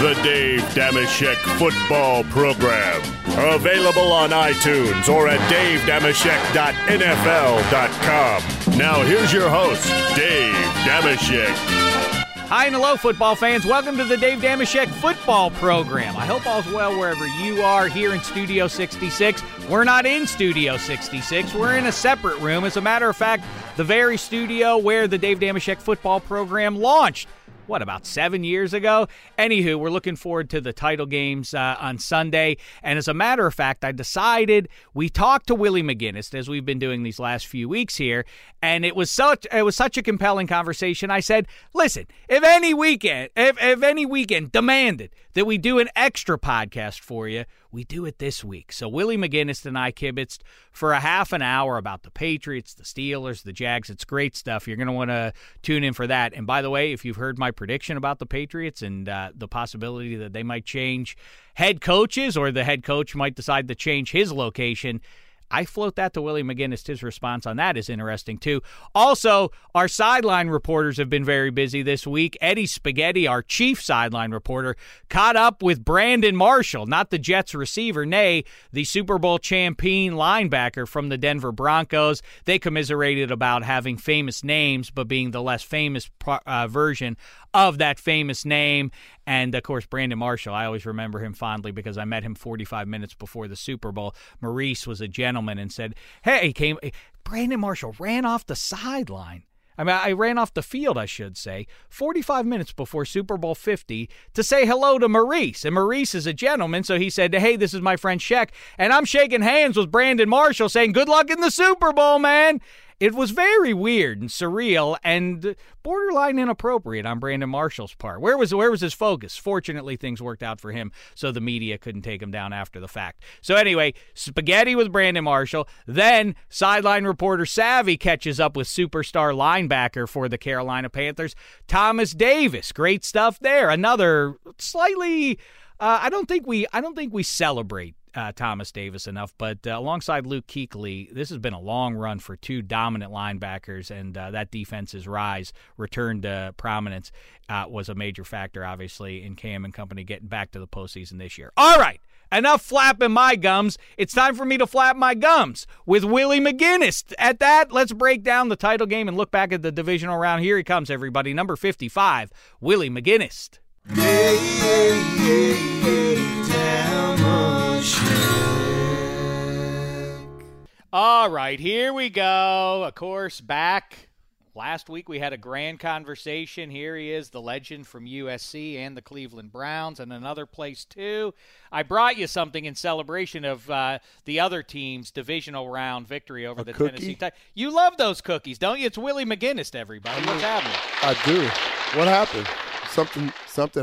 The Dave Damashek Football Program. Available on iTunes or at davedamashek.nfl.com. Now here's your host, Dave Damashek. Hi and hello, football fans. Welcome to the Dave Damashek Football Program. I hope all's well wherever you are here in Studio 66. We're not in Studio 66. We're in a separate room. As a matter of fact, the very studio where the Dave Damashek Football Program launched. What, about 7 years ago? Anywho, we're looking forward to the title games on Sunday. And as a matter of fact, I decided we talked to Willie McGinest, as we've been doing these last few weeks here, and it was such a compelling conversation. I said, listen, if any weekend demanded that we do an extra podcast for you, we do it this week. So Willie McGinest and I kibitzed for a half an hour about the Patriots, the Steelers, the Jags. It's great stuff. You're going to want to tune in for that. And by the way, if you've heard my prediction about the Patriots and the possibility that they might change head coaches or the head coach might decide to change his location, I float that to Willie McGinest. His response on that is interesting, too. Also, our sideline reporters have been very busy this week. Eddie Spaghetti, our chief sideline reporter, caught up with Brandon Marshall, not the Jets receiver, nay, the Super Bowl champion linebacker from the Denver Broncos. They commiserated about having famous names, but being the less famous version of that famous name. And, of course, Brandon Marshall, I always remember him fondly because I met him 45 minutes before the Super Bowl. Maurice was a gentleman and said, hey, Brandon Marshall ran off the sideline. I ran off the field, I should say, 45 minutes before Super Bowl 50 to say hello to Maurice. And Maurice is a gentleman, so he said, hey, this is my friend Sheck, and I'm shaking hands with Brandon Marshall saying, good luck in the Super Bowl, man. It was very weird and surreal and borderline inappropriate on Brandon Marshall's part. Where was his focus? Fortunately, things worked out for him, so the media couldn't take him down after the fact. So anyway, spaghetti with Brandon Marshall. Then sideline reporter Savvy catches up with superstar linebacker for the Carolina Panthers, Thomas Davis. Great stuff there. Another slightly, I don't think we celebrate Thomas Davis enough, but alongside Luke Kuechly, this has been a long run for two dominant linebackers, and that defense's return to prominence was a major factor, obviously, in Cam and company getting back to the postseason this year. All right, enough flapping my gums. It's time for me to flap my gums with Willie McGinest. At that, let's break down the title game and look back at the divisional round. Here he comes, everybody. Number 55, Willie McGinest. Hey, hey, hey, hey, all right, here we go. Of course, back last week we had a grand conversation. Here he is, the legend from USC and the Cleveland Browns and another place too. I brought you something in celebration of the other team's divisional round victory over the Tennessee Titans. You love those cookies, don't you? It's Willie McGinest, everybody. What's happening? I do. What happened? Something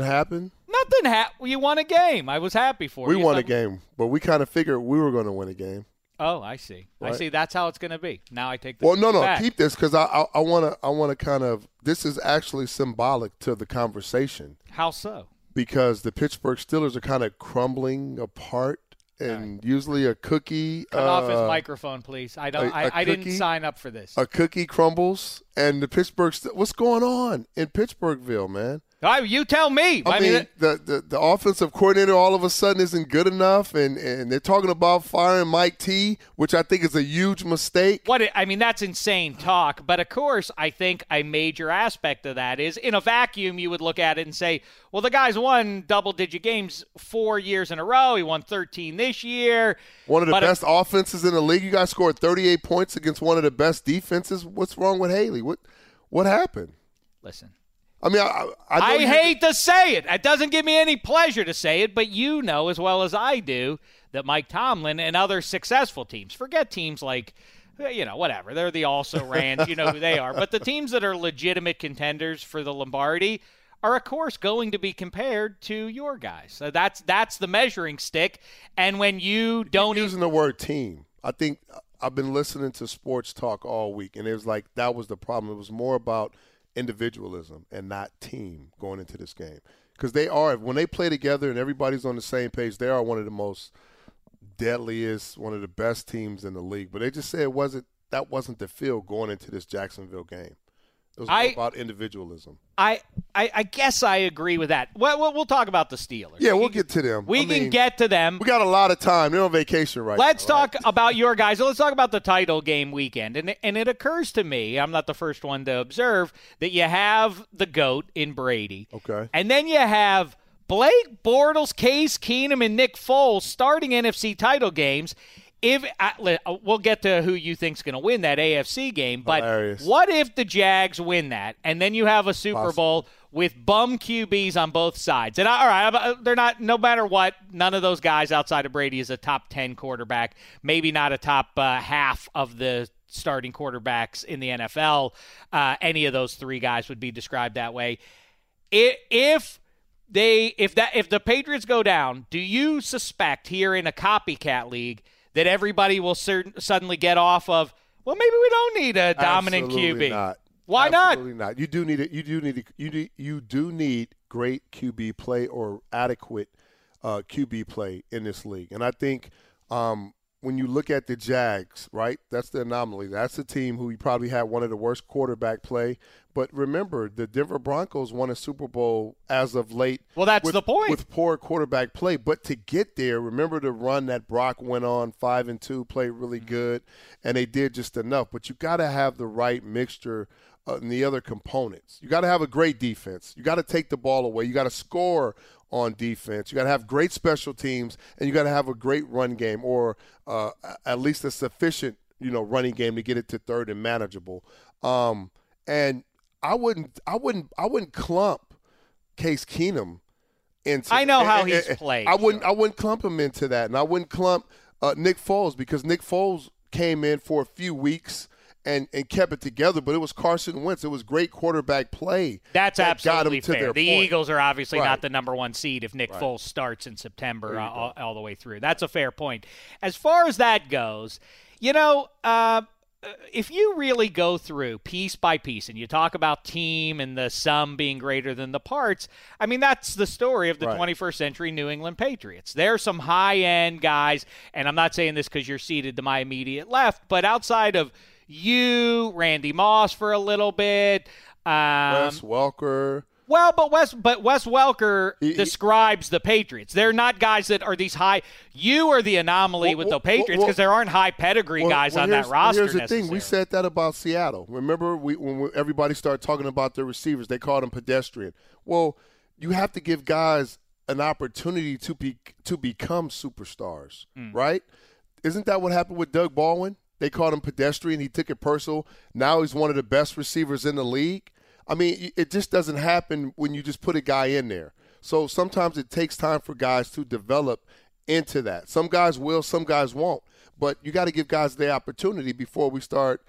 happened? Nothing happened. You won a game. I was happy for you. We won a game, but we kind of figured we were going to win a game. Oh, I see. Right? I see. That's how it's going to be. Now I take this back. Well, no, keep this because I want to kind of – this is actually symbolic to the conversation. How so? Because the Pittsburgh Steelers are kind of crumbling apart and usually a cookie – Cut off his microphone, please. I didn't sign up for this. A cookie crumbles and the Pittsburgh – what's going on in Pittsburghville, man? You tell me. I mean, the offensive coordinator all of a sudden isn't good enough, and they're talking about firing Mike T, which I think is a huge mistake. That's insane talk. But, of course, I think a major aspect of that is, in a vacuum, you would look at it and say, well, the guy's won double-digit games 4 years in a row. He won 13 this year. One of the best offenses in the league. You guys scored 38 points against one of the best defenses. What's wrong with Haley? What happened? Listen. I hate to say it. It doesn't give me any pleasure to say it, but you know as well as I do that Mike Tomlin and other successful teams, forget teams like, whatever, they're the also-rans, you know who they are, but the teams that are legitimate contenders for the Lombardi are, of course, going to be compared to your guys. So that's the measuring stick, and when you don't – You're using the word team. I think I've been listening to sports talk all week, and it was like that was the problem. It was more about – individualism and not team going into this game, because they are, when they play together and everybody's on the same page, they are one of the most deadliest, one of the best teams in the league. But they just said that wasn't the feel going into this Jacksonville game. It was about individualism. I guess I agree with that. Well, we'll talk about the Steelers. Yeah, we'll get to them. We can get to them. We got a lot of time. They're on vacation right now. Let's talk about your guys. Let's talk about the title game weekend. And it occurs to me, I'm not the first one to observe, that you have the GOAT in Brady. Okay. And then you have Blake Bortles, Case Keenum, and Nick Foles starting NFC title games. We'll get to who you think's going to win that AFC game, but hilarious. What if the Jags win that, and then you have a Super Bowl with bum QBs on both sides? And all right, they're not. No matter what, none of those guys outside of Brady is a top 10 quarterback. Maybe not a top half of the starting quarterbacks in the NFL. Any of those three guys would be described that way. If the Patriots go down, do you suspect here in a copycat league that everybody will suddenly get off of, well, maybe we don't need a dominant QB. Not. Why Absolutely not? Absolutely not. You do need great QB play or adequate QB play in this league. And I think when you look at the Jags, right, that's the anomaly. That's the team who probably had one of the worst quarterback play. But remember, the Denver Broncos won a Super Bowl as of late. Well, that's the point. With poor quarterback play. But to get there, remember the run that Brock went on, 5-2, played really good, and they did just enough. But you got to have the right mixture in the other components. You got to have a great defense. You got to take the ball away. You got to score on defense. You got to have great special teams, and you got to have a great run game, or at least a sufficient, running game to get it to third and manageable. And I wouldn't clump Case Keenum into. I know how he's played. I wouldn't clump him into that, and I wouldn't clump Nick Foles, because Nick Foles came in for a few weeks and kept it together, but it was Carson Wentz. It was great quarterback play. That's absolutely fair. The Eagles are obviously not the number one seed if Nick Foles starts in September all the way through. That's a fair point. As far as that goes, if you really go through piece by piece and you talk about team and the sum being greater than the parts, that's the story of the 21st century New England Patriots. There are some high-end guys, and I'm not saying this because you're seated to my immediate left, but outside of you, Randy Moss for a little bit. Wes Welker. Well, but Wes Welker describes the Patriots. They're not guys that are these high. You are the anomaly with the Patriots because there aren't high pedigree guys on that roster. Here's the thing. We said that about Seattle. Remember when everybody started talking about their receivers, they called them pedestrian. Well, you have to give guys an opportunity to become superstars, right? Isn't that what happened with Doug Baldwin? They called him pedestrian. He took it personal. Now he's one of the best receivers in the league. It just doesn't happen when you just put a guy in there. So sometimes it takes time for guys to develop into that. Some guys will, some guys won't. But you got to give guys the opportunity before we start,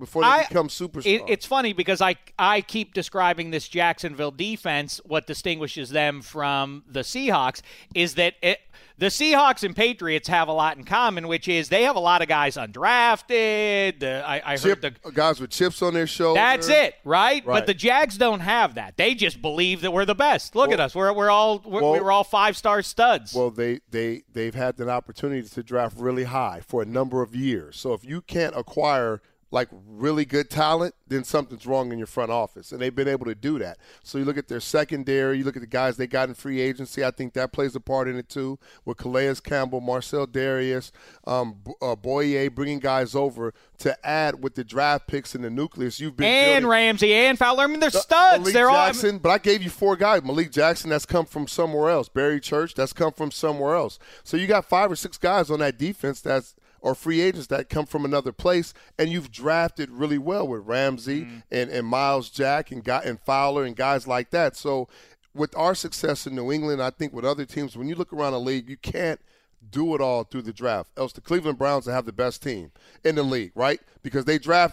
before they become superstars. It's funny because I keep describing this Jacksonville defense. What distinguishes them from the Seahawks is that the Seahawks and Patriots have a lot in common, which is they have a lot of guys undrafted. I heard guys with chips on their shoulder. That's it, right? But the Jags don't have that. They just believe that we're the best. Look at us. We're all five-star studs. Well, they've had an opportunity to draft really high for a number of years. So if you can't acquire like really good talent, then something's wrong in your front office. And they've been able to do that. So you look at their secondary, you look at the guys they got in free agency. I think that plays a part in it too, with Calais Campbell, Marcel Darius, Bouye, bringing guys over to add with the draft picks and the nucleus you've been building. And Ramsey and Fowler. I mean, they're studs. But I gave you four guys. Malik Jackson, that's come from somewhere else. Barry Church, that's come from somewhere else. So you got 5 or 6 guys on that defense or free agents that come from another place, and you've drafted really well with Ramsey and Miles Jack and Fowler and guys like that. So with our success in New England, I think with other teams, when you look around the league, you can't do it all through the draft. Else the Cleveland Browns have the best team in the league, right? Because they draft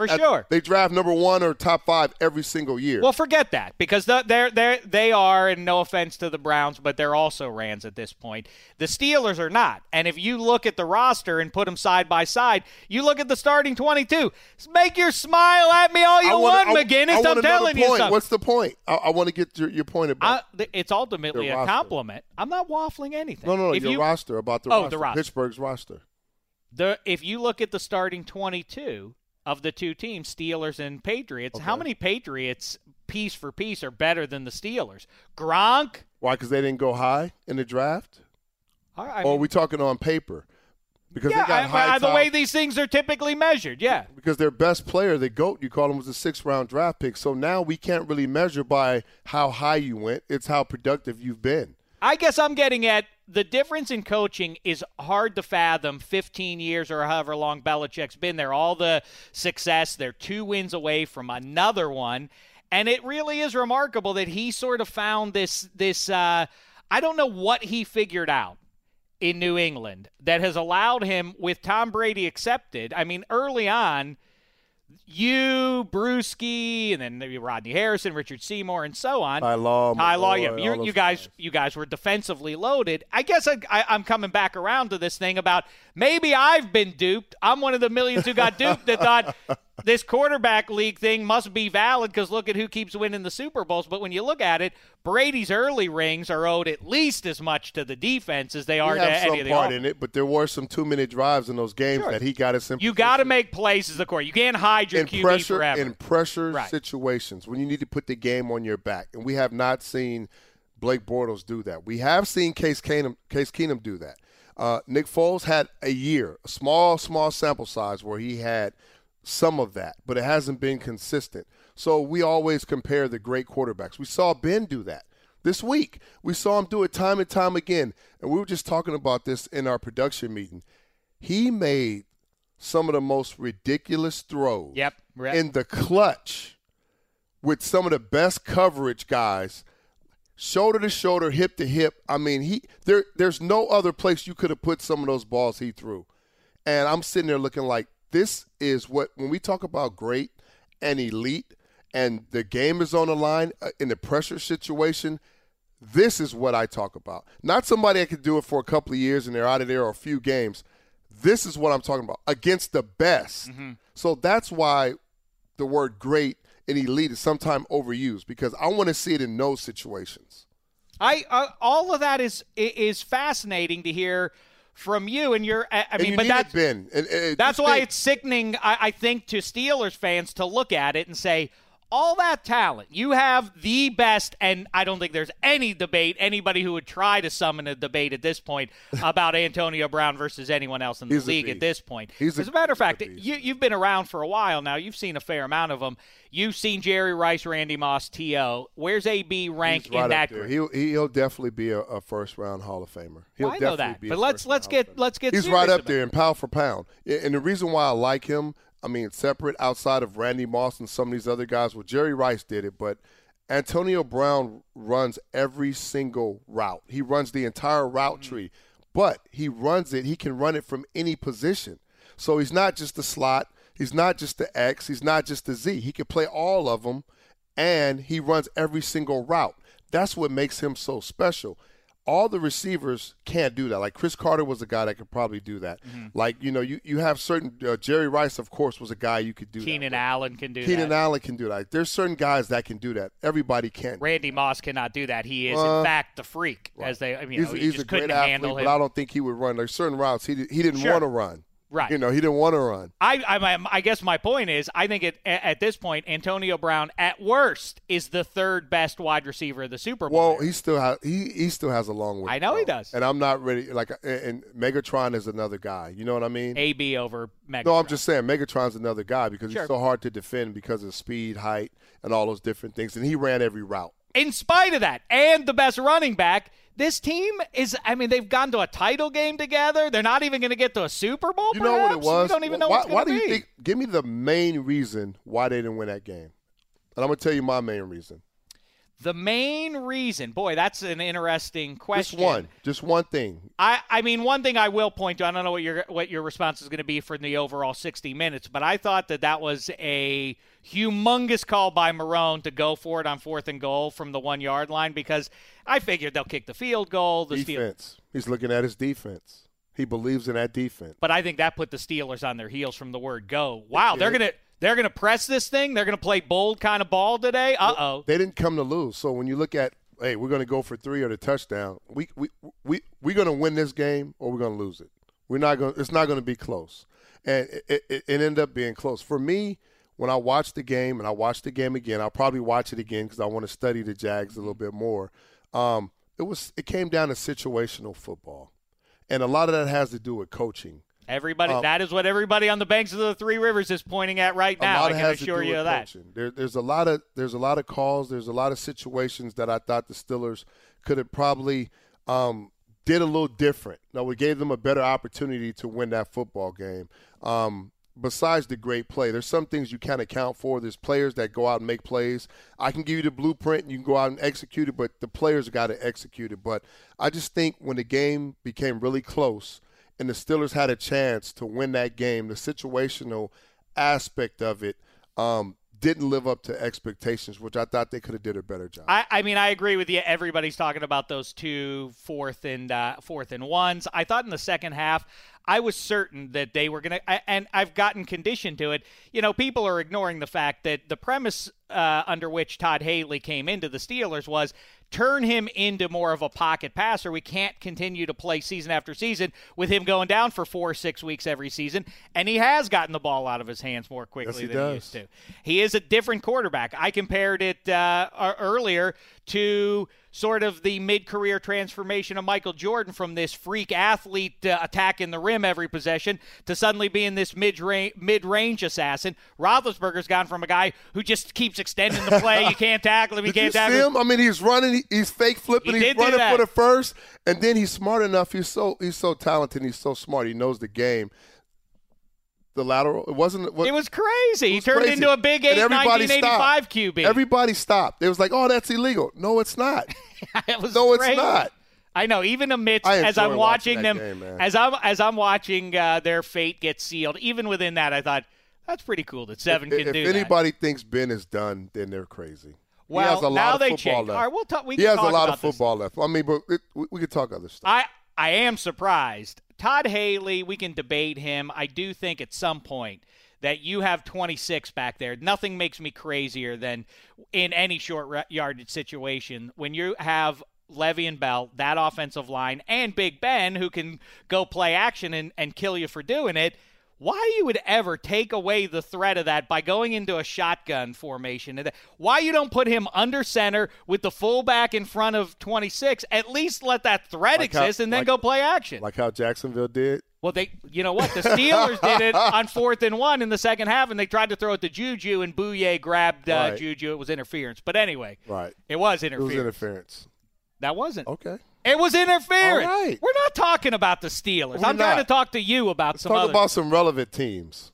They draft number 1 or top 5 every single year. Well, forget that, because they are, and no offense to the Browns, but they're also Rans at this point. The Steelers are not. And if you look at the roster and put them side by side, you look at the starting 22. Make your smile at me all you want, McGinest. I'm telling you something. What's the point? I want to get your point about it's ultimately a compliment. I'm not waffling anything. No, your roster, about the roster. The roster. Pittsburgh's roster. If you look at the starting 22 of the two teams, Steelers and Patriots, how many Patriots piece for piece are better than the Steelers? Gronk? Why, because they didn't go high in the draft? Or are we talking on paper? Because they got high the way these things are typically measured, yeah. Because their best player, the GOAT, you call him, was a 6th-round draft pick. So now we can't really measure by how high you went. It's how productive you've been. I guess I'm getting at the difference in coaching is hard to fathom 15 years or however long Belichick's been there. All the success, they're 2 wins away from another one. And it really is remarkable that he sort of found this I don't know what he figured out in New England that has allowed him, with Tom Brady accepted. I mean, early on, Brewski, and then maybe Rodney Harrison, Richard Seymour, and so on. Ty Law, yeah. You guys were defensively loaded. I guess I'm coming back around to this thing about maybe I've been duped. I'm one of the millions who got duped that thought this quarterback league thing must be valid because look at who keeps winning the Super Bowls. But when you look at it, Brady's early rings are owed at least as much to the defense as they are to any of the offense. He had some part in it, but there were some 2-minute drives in those games that he got us in. You got to make plays as a quarterback. You can't hide your QB forever. In pressure situations, when you need to put the game on your back, and we have not seen Blake Bortles do that. We have seen Case Keenum do that. Nick Foles had a small sample size where he had – some of that, but it hasn't been consistent. So we always compare the great quarterbacks. We saw Ben do that this week. We saw him do it time and time again. And we were just talking about this in our production meeting. He made some of the most ridiculous throws in the clutch with some of the best coverage guys, shoulder to shoulder, hip to hip. I mean, there's no other place you could have put some of those balls he threw. And I'm sitting there looking like, this is what, when we talk about great and elite and the game is on the line in the pressure situation, this is what I talk about. Not somebody that can do it for a couple of years and they're out of there or a few games. This is what I'm talking about, against the best. Mm-hmm. So that's why the word great and elite is sometimes overused, because I want to see it in those situations. All of that is fascinating to hear from you, and that's why it's sickening, I think, to Steelers fans to look at it and say, all that talent, you have the best, and I don't think there's any debate, anybody who would try to summon a debate at this point about Antonio Brown versus anyone else in the league at this point. As a matter of fact, you've been around for a while now. You've seen a fair amount of them. You've seen Jerry Rice, Randy Moss, T.O. Where's A.B. rank in that group? He'll definitely be a first-round Hall of Famer. I know that, but let's get serious. He's right up there, and pound for pound. And the reason why I like him, I mean, separate outside of Randy Moss and some of these other guys, well, Jerry Rice did it, but Antonio Brown runs every single route. He runs the entire route tree, but he runs it. He can run it from any position. So he's not just a slot. He's not just the X. He's not just the Z. He can play all of them, and he runs every single route. That's what makes him so special. All the receivers can't do that. Like, Chris Carter was a guy that could probably do that. Mm-hmm. Like, you know, you have certain Jerry Rice, of course, was a guy you could do Keenan that. Allen can do Keenan that. Keenan Allen can do that. There's certain guys that can do that. Everybody can't. Randy Moss cannot do that. He is, in fact, the freak. Right. As they, I mean, he's just a great athlete, but I don't think he would run. There's certain routes he didn't want to run. Right. You know, he didn't want to run. I guess my point is, I think at this point, Antonio Brown, at worst, is the third best wide receiver of the Super Bowl. Well, he still has a long way. I know he does. And I'm not ready. Like, and Megatron is another guy. You know what I mean? AB over Megatron. No, I'm just saying Megatron's another guy because he's so hard to defend because of speed, height, and all those different things. And he ran every route. In spite of that, and the best running back. This team is, I mean, they've gone to a title game together. They're not even going to get to a Super Bowl, you perhaps? Know what it was? You don't even know what's going to be. Why do you think – give me the main reason why they didn't win that game. And I'm going to tell you my main reason. The main reason. Boy, that's an interesting question. Just one thing. I mean, one thing I will point to, I don't know what your response is going to be for the overall 60 minutes, but I thought that was a humongous call by Marone to go for it on 4th and goal from the 1-yard line because I figured they'll kick the field goal. The defense. He's looking at his defense. He believes in that defense. But I think that put the Steelers on their heels from the word go. Wow, they're going to – they're going to press this thing. They're going to play bold kind of ball today. Uh-oh. They didn't come to lose. So when you look at, hey, we're going to go for three or the touchdown, we're going to win this game or we're going to lose it. We're not going. It's not going to be close. And it ended up being close. For me, when I watched the game, and I watched the game again, I'll probably watch it again because I want to study the Jags a little bit more. It came down to situational football. And a lot of that has to do with coaching. Everybody, that is what everybody on the banks of the Three Rivers is pointing at right now. I can assure you of that. There's a lot of calls. There's a lot of situations that I thought the Steelers could have probably did a little different. Now, we gave them a better opportunity to win that football game. Besides the great play, there's some things you can't account for. There's players that go out and make plays. I can give you the blueprint and you can go out and execute it, but the players got to execute it. But I just think when the game became really close – and the Steelers had a chance to win that game, the situational aspect of it didn't live up to expectations, which I thought they could have did a better job. I mean, I agree with you. Everybody's talking about those two fourth and ones. I thought in the second half I was certain that they were going to – and I've gotten conditioned to it. You know, people are ignoring the fact that the premise under which Todd Haley came into the Steelers was – turn him into more of a pocket passer. We can't continue to play season after season with him going down for 4 or 6 weeks every season, and he has gotten the ball out of his hands more quickly than he used to. He is a different quarterback. I compared it earlier to sort of the mid-career transformation of Michael Jordan from this freak athlete attacking the rim every possession to suddenly being this mid-range assassin. Roethlisberger's gone from a guy who just keeps extending the play. You can't tackle him. Did you see him? I mean, he's running. He's fake flipping. He's running for the first. And then he's smart enough. He's so talented. He's so smart. He knows the game. The lateral, it was crazy. He turned into a big 1985 QB. Everybody stopped. It was like, oh, that's illegal. No, it's not. It's not. I know. Even amidst as I'm watching them, game, as I'm watching their fate get sealed. Even within that, I thought that's pretty cool that Seven can do that. If anybody thinks Ben is done, then they're crazy. Well, now they change. All right, we'll talk. He has a lot of football left. I mean, but we could talk other stuff. I am surprised. Todd Haley, we can debate him. I do think at some point that you have 26 back there. Nothing makes me crazier than in any short yardage situation when you have Le'Veon Bell, that offensive line, and Big Ben who can go play action and kill you for doing it. Why you would ever take away the threat of that by going into a shotgun formation? Why you don't put him under center with the fullback in front of 26? At least let that threat exist and then go play action. Like how Jacksonville did? Well, you know what? The Steelers did it on 4th and 1 in the second half, and they tried to throw it to Juju, and Bouye grabbed Juju. It was interference. But anyway, it was interference. It was interference. That wasn't. Okay. It was interference. All right. We're not talking about the Steelers. I'm trying to talk to you about some relevant teams.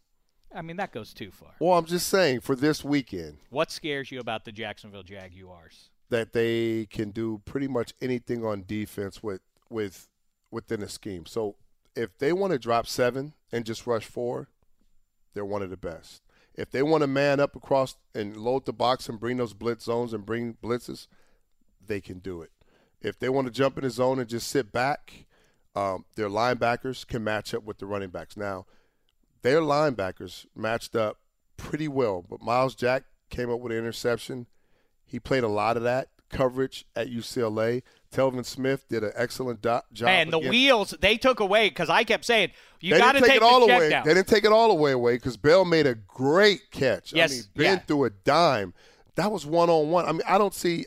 I mean, that goes too far. Well, I'm just saying for this weekend. What scares you about the Jacksonville Jaguars? That they can do pretty much anything on defense within a scheme. So if they want to drop 7 and just rush 4, They're one of the best. If they want to man up across and load the box and bring those blitz zones and bring blitzes, they can do it. If they want to jump in the zone and just sit back, their linebackers can match up with the running backs. Now, their linebackers matched up pretty well, but Miles Jack came up with an interception. He played a lot of that coverage at UCLA. Telvin Smith did an excellent job. Man, the wheels, they took away, because I kept saying, you got to take it all the away. Down. They didn't take it all the way away because Bell made a great catch. Yes. I mean, Ben threw a dime. That was one-on-one. I mean, I don't see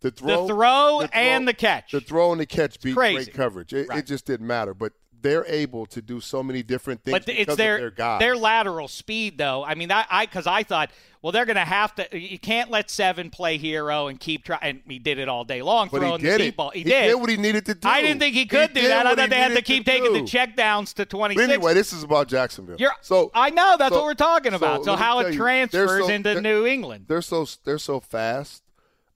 the throw and the catch. The throw and the catch beat great coverage. It just didn't matter. But they're able to do so many different things because of their guys. Their lateral speed, though. I mean, because I thought – well, they're going to have to – you can't let Seven play hero and keep trying – and he did it all day long throwing the deep ball. He did what he needed to do. I didn't think he could do that. I thought they had to keep taking the check downs to 26. But anyway, this is about Jacksonville. I know. That's what we're talking about. So how it transfers into New England. They're so fast.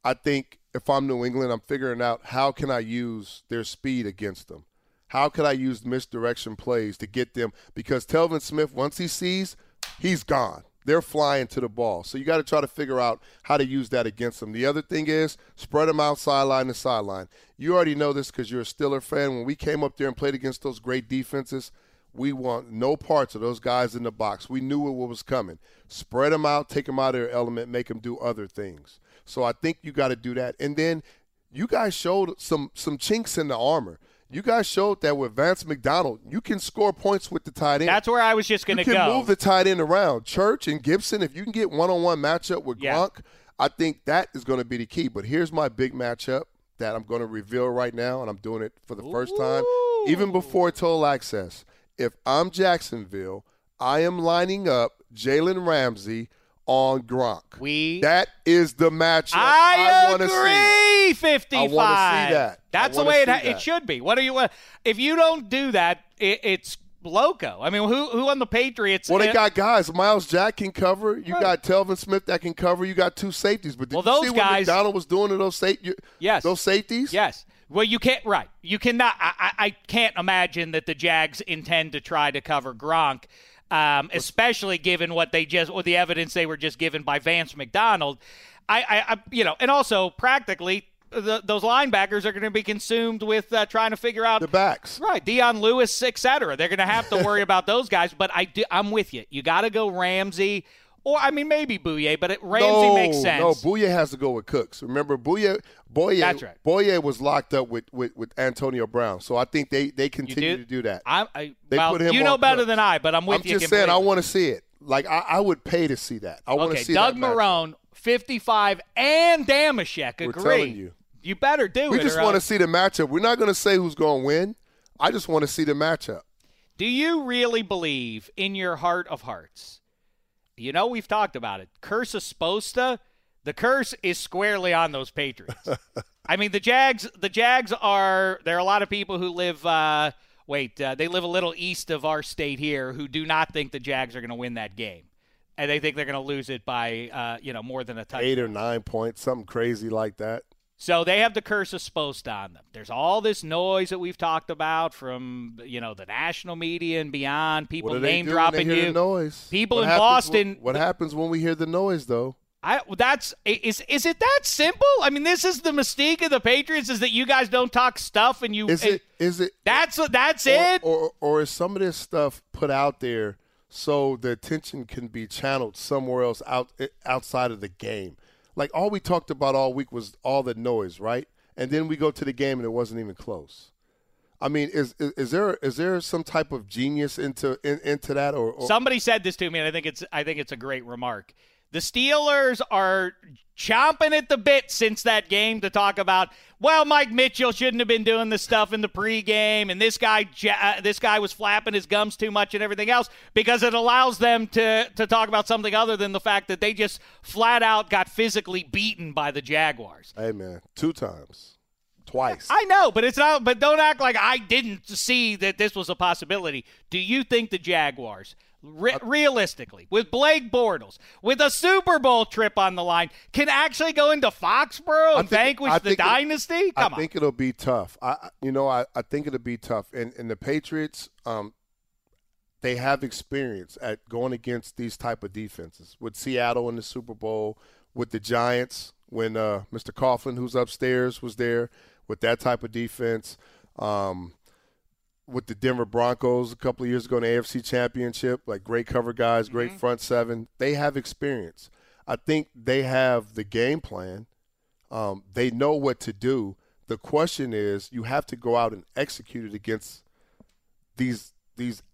I think if I'm New England, I'm figuring out how can I use their speed against them. How could I use misdirection plays to get them? Because Telvin Smith, once he sees, he's gone. They're flying to the ball. So you got to try to figure out how to use that against them. The other thing is spread them out sideline to sideline. You already know this because you're a Steelers fan. When we came up there and played against those great defenses, we want no parts of those guys in the box. We knew what was coming. Spread them out, take them out of their element, make them do other things. So I think you got to do that. And then you guys showed some chinks in the armor. You guys showed that with Vance McDonald, you can score points with the tight end. That's where I was just going to go. You can move the tight end around. Church and Gibson, if you can get one-on-one matchup with Gronk, I think that is going to be the key. But here's my big matchup that I'm going to reveal right now, and I'm doing it for the first time, even before Total Access. If I'm Jacksonville, I am lining up Jalen Ramsey on Gronk. That is the matchup I want to see. 55. I want to see that. That's the way it should be. What do you want? If you don't do that, it's loco. I mean, who on the Patriots? Well, they got guys. Miles Jack can cover. You got Telvin Smith that can cover. You got two safeties. But did you see what McDonald was doing to those safeties? Yes. Well, you can't – right. You cannot – I can't imagine that the Jags intend to try to cover Gronk. Especially given what they just, or the evidence they were just given by Vance McDonald, and also practically those linebackers are going to be consumed with trying to figure out the backs, right? Deion Lewis, et cetera. They're going to have to worry about those guys. But I'm with you. You got to go Ramsey, or I mean maybe Bouye, but Ramsey makes sense. No, Bouye has to go with Cooks. Remember Bouye. That's right. Bouye was locked up with Antonio Brown, so I think they continue to do that. Than I, but I'm with you. I'm just saying I want to see it. Like I would pay to see that. I want to see Doug Marrone, 55, and Damashek agree. We're telling you, you better do it. We just want to see the matchup. We're not going to say who's going to win. I just want to see the matchup. Do you really believe in your heart of hearts? You know we've talked about it. Curse is supposed to. The curse is squarely on those Patriots. I mean, the Jags are – there are a lot of people who live they live a little east of our state here who do not think the Jags are going to win that game. And they think they're going to lose it by, more than a touchdown. 8 or 9 points, something crazy like that. So they have the curse is supposed to on them. There's all this noise that we've talked about from, the national media and beyond, people name-dropping you. The noise? People what in Boston. What happens when we hear the noise, though? Is it that simple? I mean, this is the mystique of the Patriots is that you guys don't talk stuff and you That's it. Or is some of this stuff put out there so the attention can be channeled somewhere else outside of the game? Like all we talked about all week was all the noise, right? And then we go to the game and it wasn't even close. I mean, is there some type of genius into that or somebody said this to me and I think it's a great remark. The Steelers are chomping at the bit since that game to talk about, well, Mike Mitchell shouldn't have been doing this stuff in the pregame, and this guy was flapping his gums too much and everything else because it allows them to talk about something other than the fact that they just flat out got physically beaten by the Jaguars. Hey, man, 2 times. Twice. I know, but it's not. But don't act like I didn't see that this was a possibility. Do you think the Jaguars – realistically, with Blake Bortles, with a Super Bowl trip on the line, can actually go into Foxborough and vanquish the dynasty? Come on. I think it'll be tough. I think it'll be tough. And the Patriots, they have experience at going against these type of defenses. With Seattle in the Super Bowl, with the Giants when Mr. Coughlin, who's upstairs, was there, with that type of defense, with the Denver Broncos a couple of years ago in the AFC Championship, like great cover guys, great front seven. They have experience. I think they have the game plan. They know what to do. The question is you have to go out and execute it against these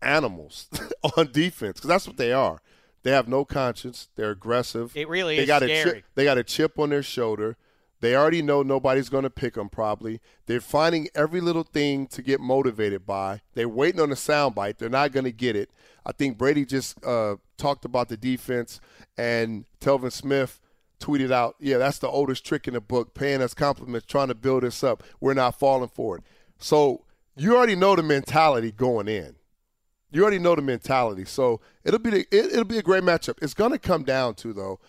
animals on defense, because that's what they are. They have no conscience. They're aggressive. It really is scary. They got a chip on their shoulder. They already know nobody's going to pick them probably. They're finding every little thing to get motivated by. They're waiting on a soundbite. They're not going to get it. I think Brady just talked about the defense, and Telvin Smith tweeted out, yeah, that's the oldest trick in the book, paying us compliments, trying to build us up. We're not falling for it. So you already know the mentality going in. You already know the mentality. So it'll be a great matchup. It's going to come down to, though,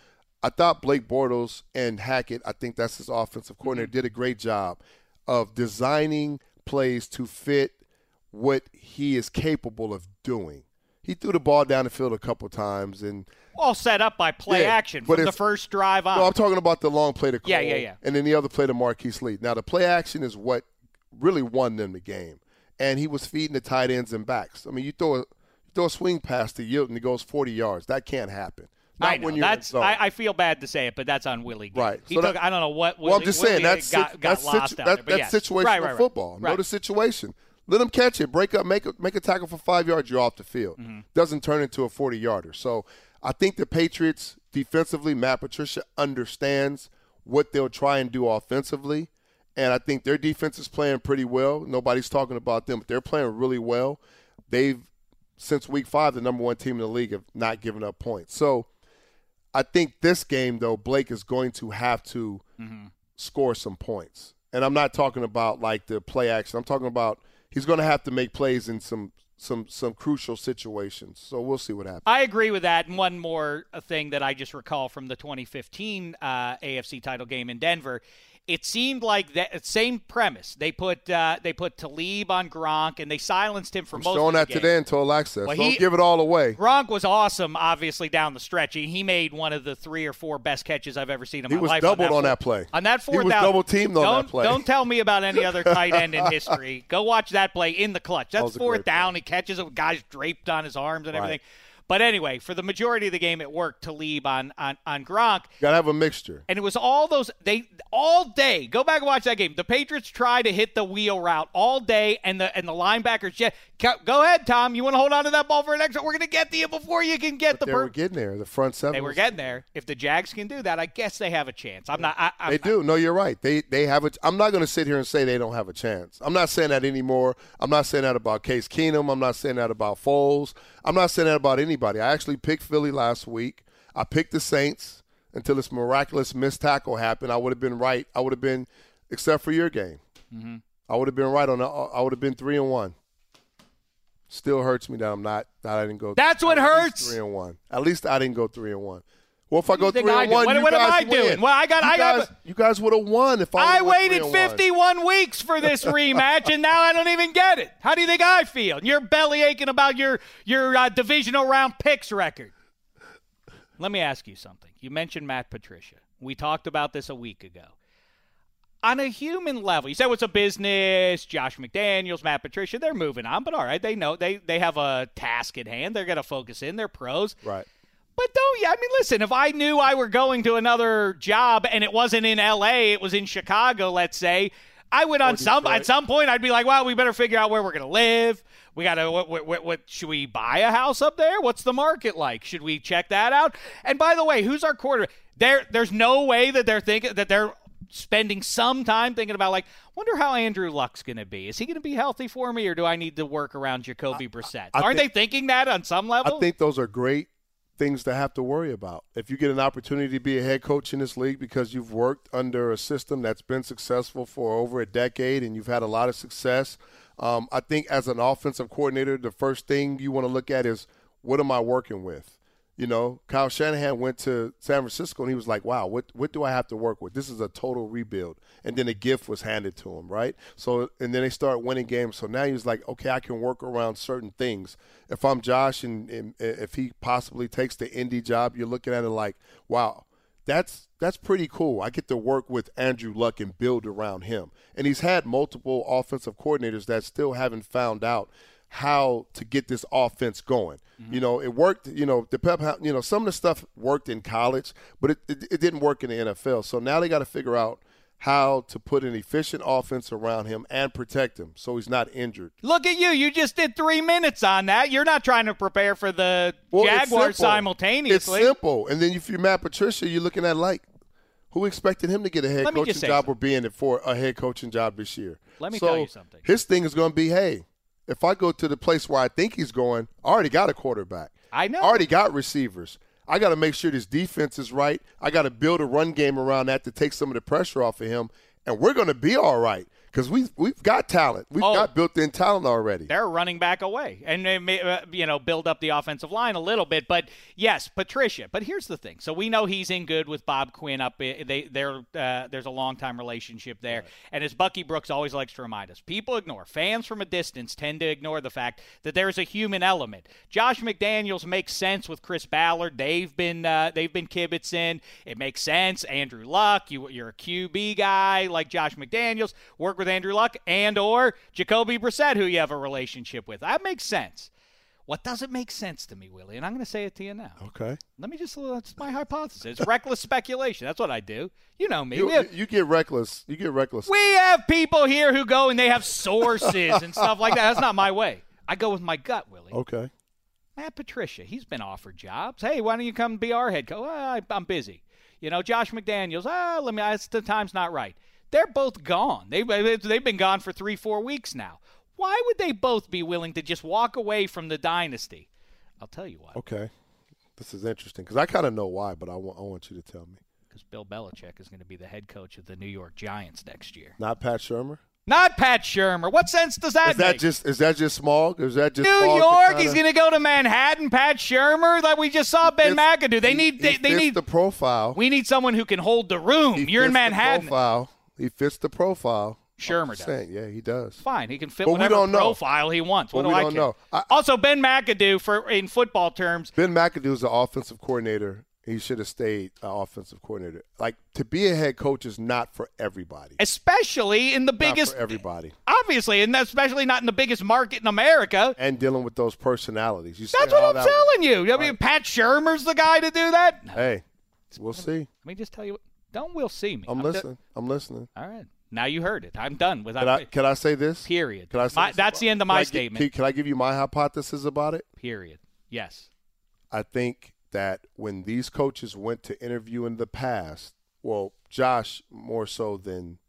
I thought Blake Bortles and Hackett, I think that's his offensive coordinator, did a great job of designing plays to fit what he is capable of doing. He threw the ball down the field a couple times. And all set up by play action from the first drive on. No, I'm talking about the long play to Cole. Yeah. And then the other play to Marquise Lee. Now, the play action is what really won them the game. And he was feeding the tight ends and backs. I mean, you throw a swing pass to Yield and it goes 40 yards. That can't happen. Not I know. When you're that's, I feel bad to say it, but that's on Willie. Right. He so took, that, I don't know what Willie. Well, I'm just saying that's lost out there. But that's situational football. Right. Know the situation. Let him catch it. Break up. Make a tackle for 5 yards. You're off the field. Doesn't turn into a 40-yarder. So I think the Patriots defensively, Matt Patricia understands what they'll try and do offensively, and I think their defense is playing pretty well. Nobody's talking about them, but they're playing really well. They've since week 5, the number 1 team in the league have not given up points. So I think this game, though, Blake is going to have to score some points. And I'm not talking about, like, the play action. I'm talking about he's going to have to make plays in some crucial situations. So we'll see what happens. I agree with that. And one more thing that I just recall from the 2015 AFC title game in Denver, it seemed like that same premise. They put Talib on Gronk, and they silenced him for most of the game. Showing that today in total access. Well, don't give it all away. Gronk was awesome, obviously, down the stretch. He made one of the 3 or 4 best catches I've ever seen in my life. He was doubled on that play. On that fourth down. He was double-teamed on that play. Don't tell me about any other tight end in history. Go watch that play in the clutch. That's fourth down. He catches it with guys draped on his arms and everything. But anyway, for the majority of the game, it worked to leave on Gronk. Got to have a mixture. And it was all those – they all day. Go back and watch that game. The Patriots tried to hit the wheel route all day, and the linebackers go ahead, Tom. You want to hold on to that ball for an extra? We're going to get to you before you can get they were getting there. The front seven. They were getting there. If the Jags can do that, I guess they have a chance. I'm not – They do. No, you're right. They have a – I'm not going to sit here and say they don't have a chance. I'm not saying that anymore. I'm not saying that about Case Keenum. I'm not saying that about Foles. I'm not saying that about anybody. I actually picked Philly last week. I picked the Saints until this miraculous missed tackle happened. I would have been right. I would have been, except for your game. I would have been right on. I would have been 3-1. Still hurts me that I'm not. That I didn't go. That's what hurts. 3-1. At least I didn't go 3-1. Well, if I go 3-1, what am I doing? Well, you guys would have won if I waited 51 weeks for this rematch, and now I don't even get it. How do you think I feel? And you're belly aching about your divisional round picks record. Let me ask you something. You mentioned Matt Patricia. We talked about this a week ago. On a human level, you said what's a business, Josh McDaniels, Matt Patricia, they're moving on, but all right, they know they have a task at hand. They're going to focus in. They're pros. Right. But I mean, listen, if I knew I were going to another job and it wasn't in L.A., it was in Chicago, let's say, I would at some point I'd be like, well, we better figure out where we're going to live. We got to what should we buy a house up there? What's the market like? Should we check that out? And by the way, who's our quarterback? There's no way that they're thinking that they're spending some time thinking about, like, wonder how Andrew Luck's going to be. Is he going to be healthy for me, or do I need to work around Jacoby Brissett? Aren't they thinking that on some level? I think those are great things to have to worry about. If you get an opportunity to be a head coach in this league because you've worked under a system that's been successful for over a decade and you've had a lot of success, I think as an offensive coordinator, the first thing you want to look at is, what am I working with? You know, Kyle Shanahan went to San Francisco and he was like, wow, what do I have to work with? This is a total rebuild. And then a gift was handed to him, right? So, and then they start winning games. So now he's like, okay, I can work around certain things. If I'm Josh and if he possibly takes the Indy job, you're looking at it like, wow, that's pretty cool. I get to work with Andrew Luck and build around him. And he's had multiple offensive coordinators that still haven't found out how to get this offense going. Mm-hmm. You know, it worked, you know, the pep, you know, some of the stuff worked in college, but it didn't work in the NFL. So now they got to figure out how to put an efficient offense around him and protect him so he's not injured. Look at you. You just did 3 minutes on that. You're not trying to prepare for the Jaguars simultaneously. It's simple. And then if you're Matt Patricia, you're looking at like, who expected him to get a head coaching job or be in it for a head coaching job this year? Let me tell you something. His thing is going to be, hey, if I go to the place where I think he's going, I already got a quarterback. I know. I already got receivers. I got to make sure this defense is right. I got to build a run game around that to take some of the pressure off of him, and we're going to be all right because we've got talent. We've got built-in talent already. They're running back away, and they may, you know, build up the offensive line a little bit. But, yes, Patricia. But here's the thing. So we know he's in good with Bob Quinn. There's a long-time relationship there. Right. And as Bucky Brooks always likes to remind us, fans from a distance tend to ignore the fact that there's a human element. Josh McDaniels makes sense with Chris Ballard. They've been kibitzing. It makes sense. Andrew Luck, you're a QB guy like Josh McDaniels. We're with Andrew Luck and or Jacoby Brissett, who you have a relationship with. That makes sense. What doesn't make sense to me, Willie, and I'm going to say it to you now. Okay. That's my hypothesis. It's reckless speculation. That's what I do. You know me. You get reckless. You get reckless. We have people here who go and they have sources and stuff like that. That's not my way. I go with my gut, Willie. Okay. Matt Patricia, he's been offered jobs. Hey, why don't you come be our head coach? I'm busy. You know, Josh McDaniels, the time's not right. They're both gone. They've been gone for 3-4 weeks now. Why would they both be willing to just walk away from the dynasty? I'll tell you why. Okay. This is interesting because I kind of know why, but I want you to tell me. Because Bill Belichick is going to be the head coach of the New York Giants next year. Not Pat Shurmur? Not Pat Shurmur. What sense does that make? Is that just small? Is that just New York? He's going to go to Manhattan. Pat Shurmur, like we just saw Ben McAdoo. They need the profile. We need someone who can hold the room. You're in Manhattan. He fits the profile. Shurmur does. Yeah, he does. Fine. He can fit whatever profile he wants. What do I care? Also, Ben McAdoo, in football terms. Ben McAdoo is an offensive coordinator. He should have stayed an offensive coordinator. Like, to be a head coach is not for everybody. Especially in the biggest. Not for everybody. Obviously, and especially not in the biggest market in America. And dealing with those personalities. That's what I'm telling you. I mean, Pat Shurmur's the guy to do that? No. Hey, we'll see. Let me just tell you what. Don't Will see me. I'm listening. I'm listening. All right. Now you heard it. I'm done with that. Can I say this? Period. Can I say that's the end of my statement. Can I give you my hypothesis about it? Period. Yes. I think that when these coaches went to interview in the past, well, Josh more so than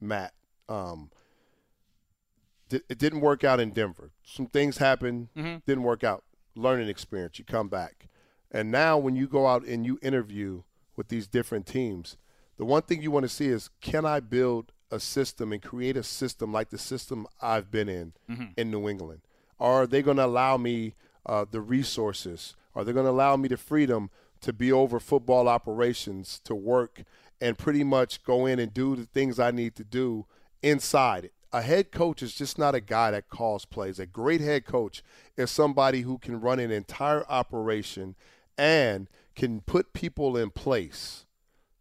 Matt, it didn't work out in Denver. Some things happened, didn't work out. Learning experience. You come back. And now when you go out and you interview with these different teams, the one thing you want to see is, can I build a system and create a system like the system I've been in New England? Are they going to allow me the resources? Are they going to allow me the freedom to be over football operations, to work and pretty much go in and do the things I need to do inside it? A head coach is just not a guy that calls plays. A great head coach is somebody who can run an entire operation and can put people in place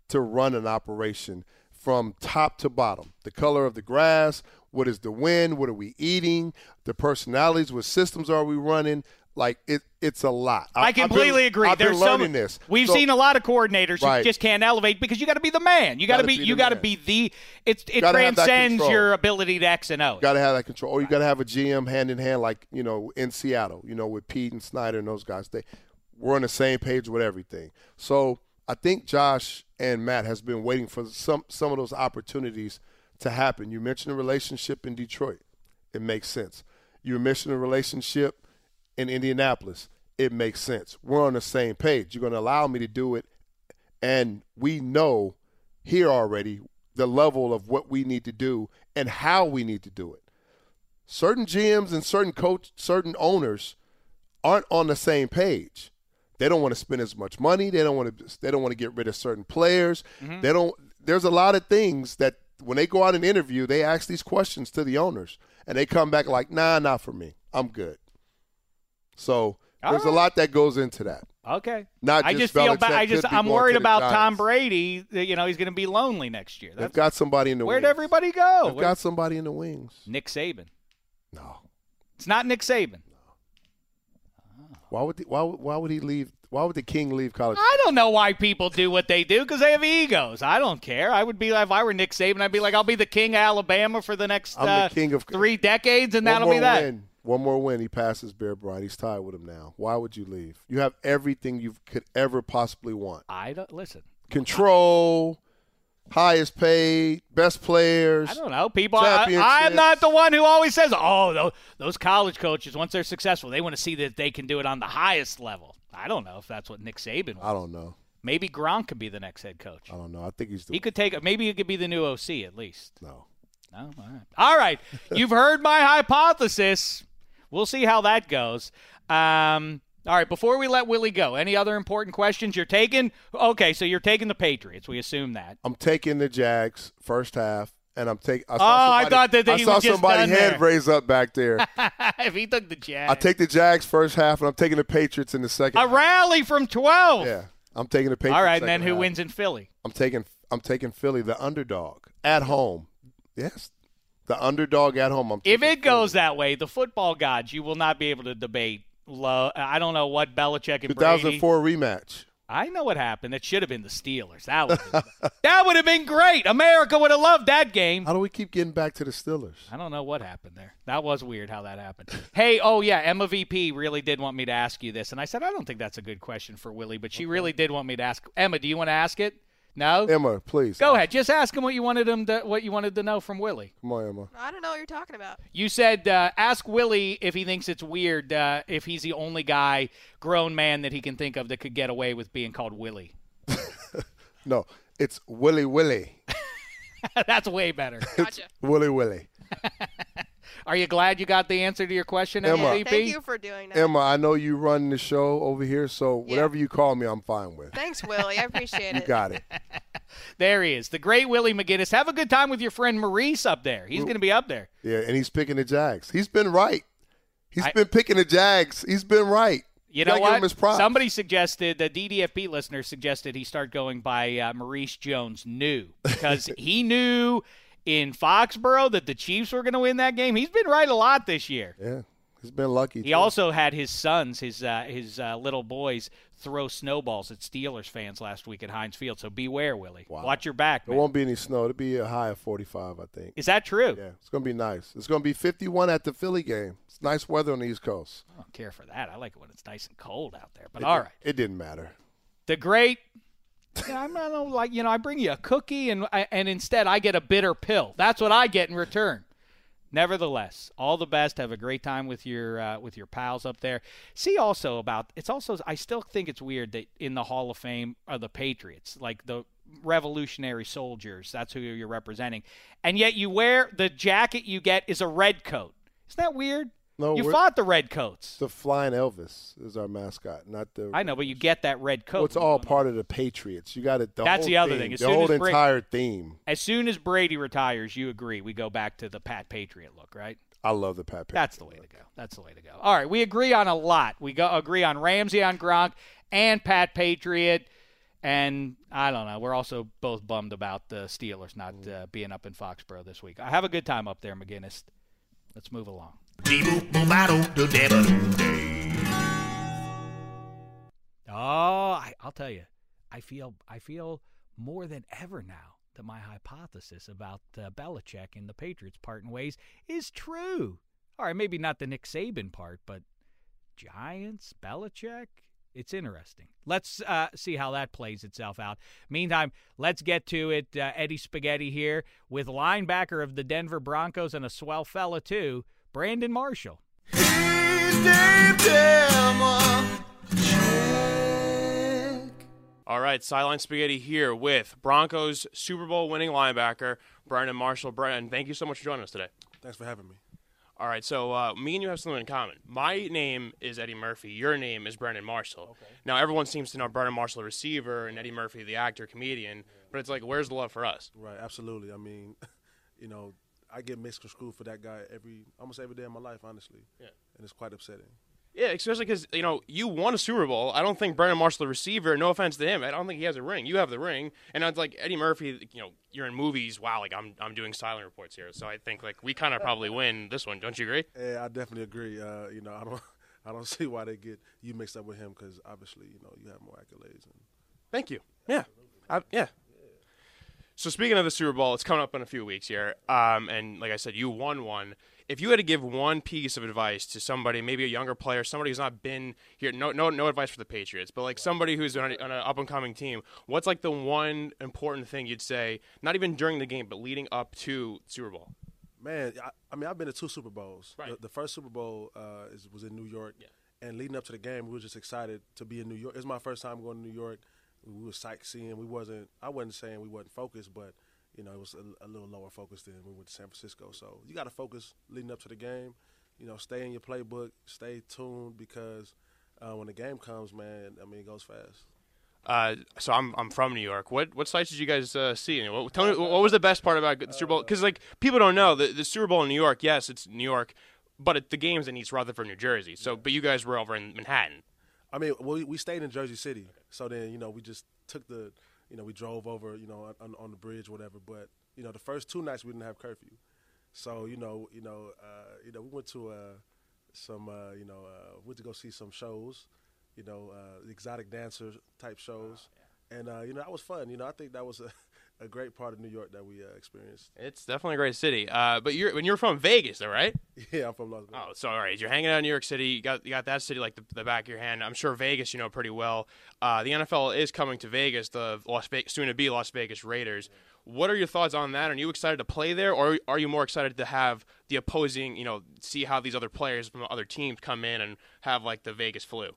to run an operation from top to bottom. The color of the grass, what is the wind, what are we eating, the personalities, what systems are we running. Like, it's a lot. I completely agree. I've been learning this. We've seen a lot of coordinators who just can't elevate because you got to be the man. You got to be. You got to be the. It transcends your ability to X and O. You got to have that control, or you got to have a GM hand in hand, like in Seattle, with Pete and Snyder and those guys. We're on the same page with everything. So I think Josh and Matt has been waiting for some of those opportunities to happen. You mentioned a relationship in Detroit. It makes sense. You mentioned a relationship in Indianapolis. It makes sense. We're on the same page. You're going to allow me to do it. And we know here already the level of what we need to do and how we need to do it. Certain GMs and certain owners aren't on the same page. They don't want to spend as much money. They don't want to get rid of certain players. Mm-hmm. There's a lot of things that when they go out and interview, they ask these questions to the owners, and they come back like, nah, not for me. I'm good. So there's a lot that goes into that. Okay. Not just Belichick. I'm worried about Tom Brady. You know, he's going to be lonely next year. They've got somebody in the wings. Where'd everybody go? They've got somebody in the wings. Nick Saban. No. It's not Nick Saban. Why would the king leave college? I don't know why people do what they do because they have egos. I don't care. I would be like, if I were Nick Saban, I'd be like, I'll be the king of Alabama for the next 3 decades, and that'll be that. One more win. He passes Bear Bryant. He's tied with him now. Why would you leave? You have everything you could ever possibly want. I don't listen. Control, highest paid, best players. I don't know. People, I'm not the one who always says, oh, those college coaches, once they're successful, they want to see that they can do it on the highest level. I don't know if that's what Nick Saban was. I don't know. Maybe Gronk could be the next head coach. I don't know. I think maybe he could be the new OC at least. No. No? All right. All right. You've heard my hypothesis. We'll see how that goes. All right, before we let Willie go, any other important questions you're taking? Okay, so you're taking the Patriots. We assume that. I'm taking the Jags first half, and I'm taking – I saw somebody's hand raise up back there. If he took the Jags. I take the Jags first half, and I'm taking the Patriots in the second half. A rally from 12. Yeah, I'm taking the Patriots. All right, and then who wins in Philly? I'm taking Philly, the underdog, at home. Yes. The underdog at home. If it goes that way, the football gods, you will not be able to debate. I don't know what Belichick and 2004 Brady. 2004 rematch. I know what happened. It should have been the Steelers. That would have been great. America would have loved that game. How do we keep getting back to the Steelers? I don't know what happened there. That was weird how that happened. Hey, oh, yeah, Emma VP really did want me to ask you this. And I said, I don't think that's a good question for Willie, but she really did want me to ask. Emma, do you want to ask it? No? Emma, please. Go ahead. Just ask him what you wanted to know from Willie. Come on, Emma. I don't know what you're talking about. You said ask Willie if he thinks it's weird if he's the only guy, grown man, that he can think of that could get away with being called Willie. No, it's Willie. That's way better. Gotcha. Willie. Are you glad you got the answer to your question, Emma? MVP? Thank you for doing that. Emma, I know you run the show over here, so whatever you call me, I'm fine with. Thanks, Willie. I appreciate it. You got it. There he is, the great Willie McGinest. Have a good time with your friend Maurice up there. He's going to be up there. Yeah, and he's picking the Jags. He's been right. He's been picking the Jags. He's been right. You know what? Somebody suggested, the DDFP listener suggested he start going by Maurice Jones-Drew because he knew – in Foxborough that the Chiefs were going to win that game. He's been right a lot this year. Yeah, he's been lucky. He also had his sons, his little boys, throw snowballs at Steelers fans last week at Heinz Field. So beware, Willie. Wow. Watch your back. There won't be any snow. It'll be a high of 45, I think. Is that true? Yeah, it's going to be nice. It's going to be 51 at the Philly game. It's nice weather on the East Coast. I don't care for that. I like it when it's nice and cold out there. But all right. It didn't matter. The great... Yeah, I don't like, you know, I bring you a cookie and instead I get a bitter pill. That's what I get in return. Nevertheless, all the best. Have a great time with your pals up there. See also about it's also I still think it's weird that in the Hall of Fame are the Patriots, like the Revolutionary Soldiers. That's who you're representing, and yet you wear the jacket you get is a red coat. Isn't that weird? No, you fought the Redcoats. The Flying Elvis is our mascot, not the. I know, but you get that red coat. Well, it's all part of the Patriots. You got it. That's the other thing. The whole entire theme. As soon as Brady retires, you agree we go back to the Pat Patriot look, right? I love the Pat Patriot. That's the way to go. That's the way to go. All right, we agree on a lot. We agree on Ramsey, on Gronk, and Pat Patriot. And I don't know. We're also both bummed about the Steelers not being up in Foxborough this week. Have a good time up there, McGinest. Let's move along. Oh, I'll tell you, I feel more than ever now that my hypothesis about Belichick and the Patriots parting ways is true. All right, maybe not the Nick Saban part, but Giants, Belichick, it's interesting. Let's see how that plays itself out. Meantime, let's get to it. Eddie Spaghetti here with linebacker of the Denver Broncos and a swell fella too, Brandon Marshall. All right, Sideline Spaghetti here with Broncos Super Bowl winning linebacker Brandon Marshall. Brandon, thank you so much for joining us today. Thanks for having me. All right, so me and you have something in common. My name is Eddie Murphy. Your name is Brandon Marshall. Okay. Now, everyone seems to know Brandon Marshall, the receiver, and Eddie Murphy, the actor, comedian. Yeah. But it's like, where's the love for us? Right, absolutely. I mean, you know, I get misconstrued for that guy almost every day of my life, honestly. Yeah. And it's quite upsetting. Yeah, especially because, you know, you won a Super Bowl. I don't think Brandon Marshall, the receiver, no offense to him, I don't think he has a ring. You have the ring. And it's like, Eddie Murphy, you know, you're in movies. Wow, like I'm doing silent reports here. So I think, like, we kind of probably win this one. Don't you agree? Yeah, I definitely agree. You know, I don't see why they get you mixed up with him because, obviously, you know, you have more accolades. And thank you. Yeah. Yeah. So speaking of the Super Bowl, it's coming up in a few weeks here. And like I said, you won one. If you had to give one piece of advice to somebody, maybe a younger player, somebody who's not been here, no advice for the Patriots, but like somebody who's on an up-and-coming team, what's like the one important thing you'd say, not even during the game, but leading up to Super Bowl? Man, I mean, I've been to two Super Bowls. Right. The first Super Bowl was in New York, yeah. And leading up to the game, we were just excited to be in New York. It was my first time going to New York. We were sightseeing. I wasn't saying we wasn't focused, but – you know, it was a little lower focus than we went to San Francisco. So you got to focus leading up to the game. You know, stay in your playbook, stay tuned because when the game comes, man, I mean, it goes fast. So I'm from New York. What sights did you guys see? Tell me, what was the best part about the Super Bowl? Because like people don't know the Super Bowl in New York. Yes, it's New York, but the game's in East Rutherford, New Jersey. So, but you guys were over in Manhattan. I mean, we stayed in Jersey City. So then you know we just took the. You know, we drove over, you know, on the bridge, whatever. But you know, the first two nights we didn't have curfew, so you know, we went to went to go see some shows, you know, exotic dancer type shows, and you know, that was fun. You know, I think that was a great part of New York that we experienced. It's definitely a great city. But you're from Vegas, though, right? Yeah, I'm from Las Vegas. Oh, so all right, you're hanging out in New York City. You got that city like the back of your hand. I'm sure Vegas, you know pretty well. The NFL is coming to Vegas, the soon-to-be Las Vegas Raiders. What are your thoughts on that? Are you excited to play there, or are you more excited to have the opposing, you know, see how these other players from other teams come in and have like the Vegas flu?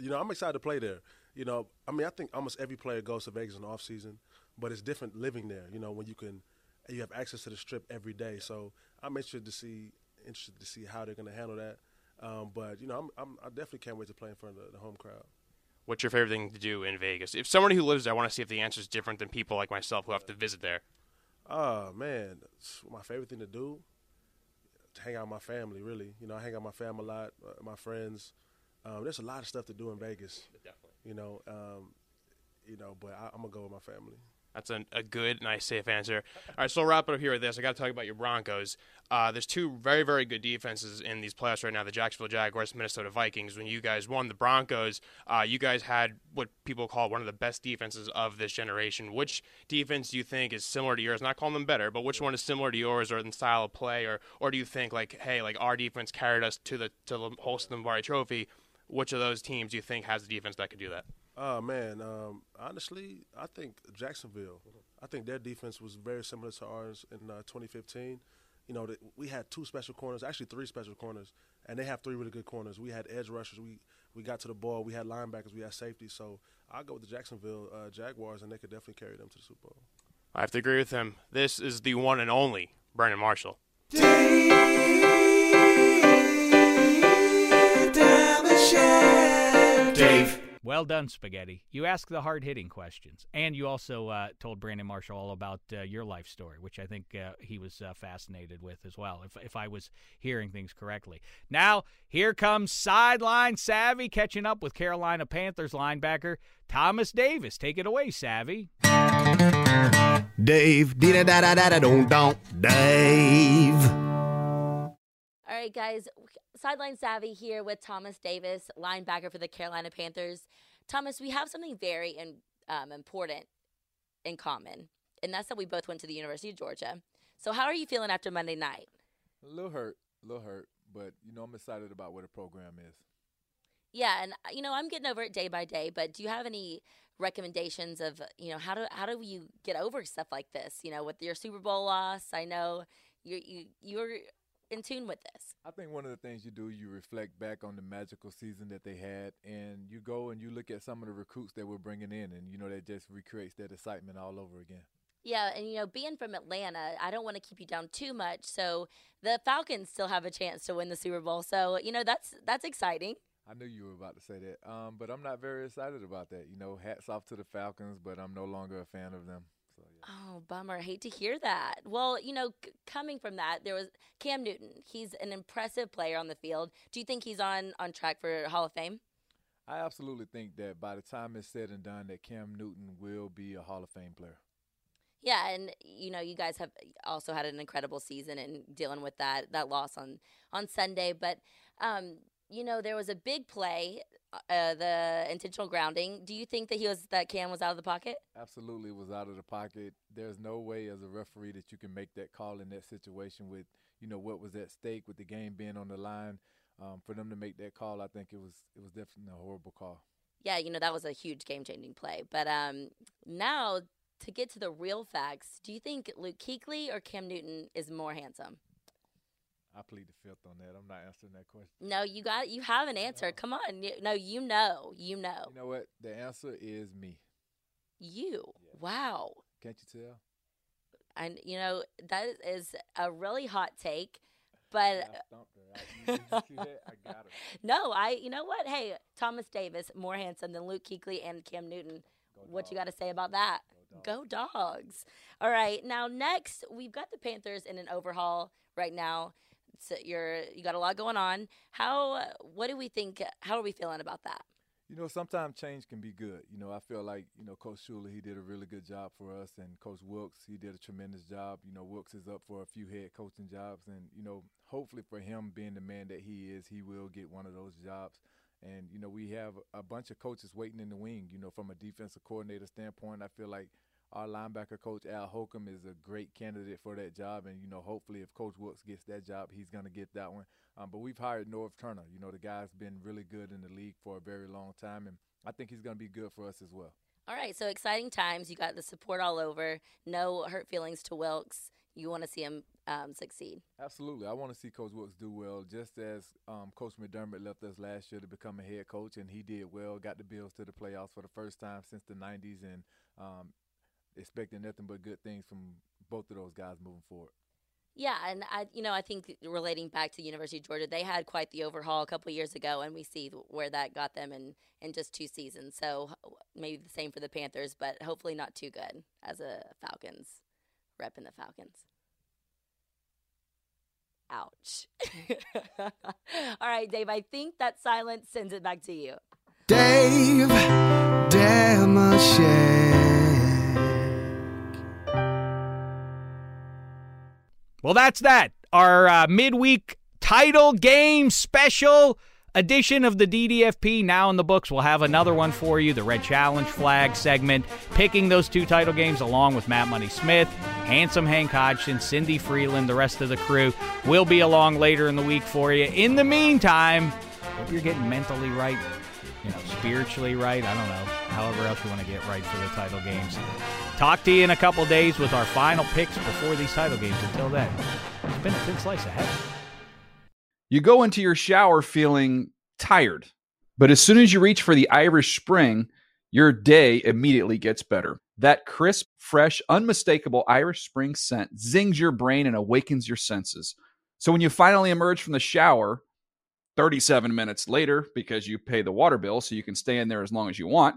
You know, I'm excited to play there. You know, I mean, I think almost every player goes to Vegas in the off season. But it's different living there, you know, when you have access to the strip every day. So I'm interested to see how they're going to handle that. But you know, I definitely can't wait to play in front of the home crowd. What's your favorite thing to do in Vegas? If somebody who lives there, I want to see if the answer is different than people like myself who have to visit there. Oh man, my favorite thing to do, to hang out with my family. Really, you know, I hang out with my family a lot, my friends. There's a lot of stuff to do in Vegas. Definitely. You know, but I'm gonna go with my family. That's a good, nice, safe answer. All right, so we'll wrap it up here with this. I got to talk about your Broncos. There's two very, very good defenses in these playoffs right now, the Jacksonville Jaguars, Minnesota Vikings. When you guys won the Broncos, you guys had what people call one of the best defenses of this generation. Which defense do you think is similar to yours? Not calling them better, but which one is similar to yours or in style of play? Or do you think, like, hey, like our defense carried us to the Holston Bouye Trophy? Which of those teams do you think has the defense that could do that? Oh, man, honestly, I think Jacksonville. I think their defense was very similar to ours in 2015. You know, we had two special corners, actually three special corners, and they have three really good corners. We had edge rushers. We got to the ball. We had linebackers. We had safety. So I'll go with the Jacksonville Jaguars, and they could definitely carry them to the Super Bowl. I have to agree with him. This is the one and only Brandon Marshall. Dave. Well done, Spaghetti. You asked the hard-hitting questions, and you also told Brandon Marshall all about your life story, which I think he was fascinated with as well, if I was hearing things correctly. Now, here comes Sideline Savvy catching up with Carolina Panthers linebacker Thomas Davis. Take it away, Savvy. Dave, da-da-da-da-da-da-da-da-da-da, Dave. All right, guys, Sideline Savvy here with Thomas Davis, linebacker for the Carolina Panthers. Thomas, we have something very important in common, and that's that we both went to the University of Georgia. So how are you feeling after Monday night? A little hurt, but, you know, I'm excited about what the program is. Yeah, and, you know, I'm getting over it day by day, but do you have any recommendations of, you know, how do you get over stuff like this? You know, with your Super Bowl loss, I know you're in tune with this. I think one of the things you do, you reflect back on the magical season that they had, and you go and you look at some of the recruits that we're bringing in, and, you know, that just recreates that excitement all over again. Yeah, and, you know, being from Atlanta, I don't want to keep you down too much. So the Falcons still have a chance to win the Super Bowl. So, you know, that's exciting. I knew you were about to say that, but I'm not very excited about that. You know, hats off to the Falcons, but I'm no longer a fan of them. So, yeah. Oh, bummer. I hate to hear that. Well, you know, coming from that, there was Cam Newton. He's an impressive player on the field. Do you think he's on track for Hall of Fame? I absolutely think that by the time it's said and done, that Cam Newton will be a Hall of Fame player. Yeah, and, you know, you guys have also had an incredible season and dealing with that loss on Sunday. But, you know, there was a big play, the intentional grounding. Do you think that Cam was out of the pocket? Absolutely was out of the pocket. There's no way as a referee that you can make that call in that situation with, you know, what was at stake with the game being on the line. For them to make that call, I think it was definitely a horrible call. Yeah, you know, that was a huge game-changing play. But now to get to the real facts, do you think Luke Kuechly or Cam Newton is more handsome? I plead the fifth on that. I'm not answering that question. No, you have an answer. No. Come on. No, you know. You know what? The answer is me. You. Yeah. Wow. Can't you tell? And, you know, that is a really hot take. But you know what? Hey, Thomas Davis, more handsome than Luke Kuechly and Cam Newton. You got to say about that? Go Dogs. All right. Now, next, we've got the Panthers in an overhaul right now. So you got a lot going on. How are we feeling about that? You know, sometimes change can be good. You know, I feel like, you know, Coach Shula, he did a really good job for us, and Coach Wilkes, he did a tremendous job. You know, Wilkes is up for a few head coaching jobs, and, you know, hopefully for him being the man that he is, he will get one of those jobs. And, you know, we have a bunch of coaches waiting in the wing. You know, from a defensive coordinator standpoint, I feel like our linebacker coach, Al Holcomb, is a great candidate for that job. And, you know, hopefully if Coach Wilkes gets that job, he's going to get that one. But we've hired Norv Turner. You know, the guy's been really good in the league for a very long time, and I think he's going to be good for us as well. All right, so exciting times. You got the support all over. No hurt feelings to Wilkes. You want to see him succeed. Absolutely. I want to see Coach Wilkes do well, just as Coach McDermott left us last year to become a head coach, and he did well, got the Bills to the playoffs for the first time since the 90s, and expecting nothing but good things from both of those guys moving forward. Yeah, and I think relating back to the University of Georgia, they had quite the overhaul a couple of years ago, and we see where that got them in just two seasons. So maybe the same for the Panthers, but hopefully not too good as a Falcons, repping the Falcons. Ouch. All right, Dave, I think that silence sends it back to you. Dave Damashek. Well, that's that. Our midweek title game special edition of the DDFP now in the books. We'll have another one for you, the Red Challenge Flag segment, picking those two title games along with Matt Money Smith, Handsome Hank Hodgson, Cindy Freeland, the rest of the crew will be along later in the week for you. In the meantime, hope you're getting mentally right, you know, spiritually right, I don't know, however else you want to get right for the title games. Talk to you in a couple days with our final picks before these title games. Until then, it's been a thin slice of heaven. You go into your shower feeling tired, but as soon as you reach for the Irish Spring, your day immediately gets better. That crisp, fresh, unmistakable Irish Spring scent zings your brain and awakens your senses. So when you finally emerge from the shower 37 minutes later, because you pay the water bill so you can stay in there as long as you want,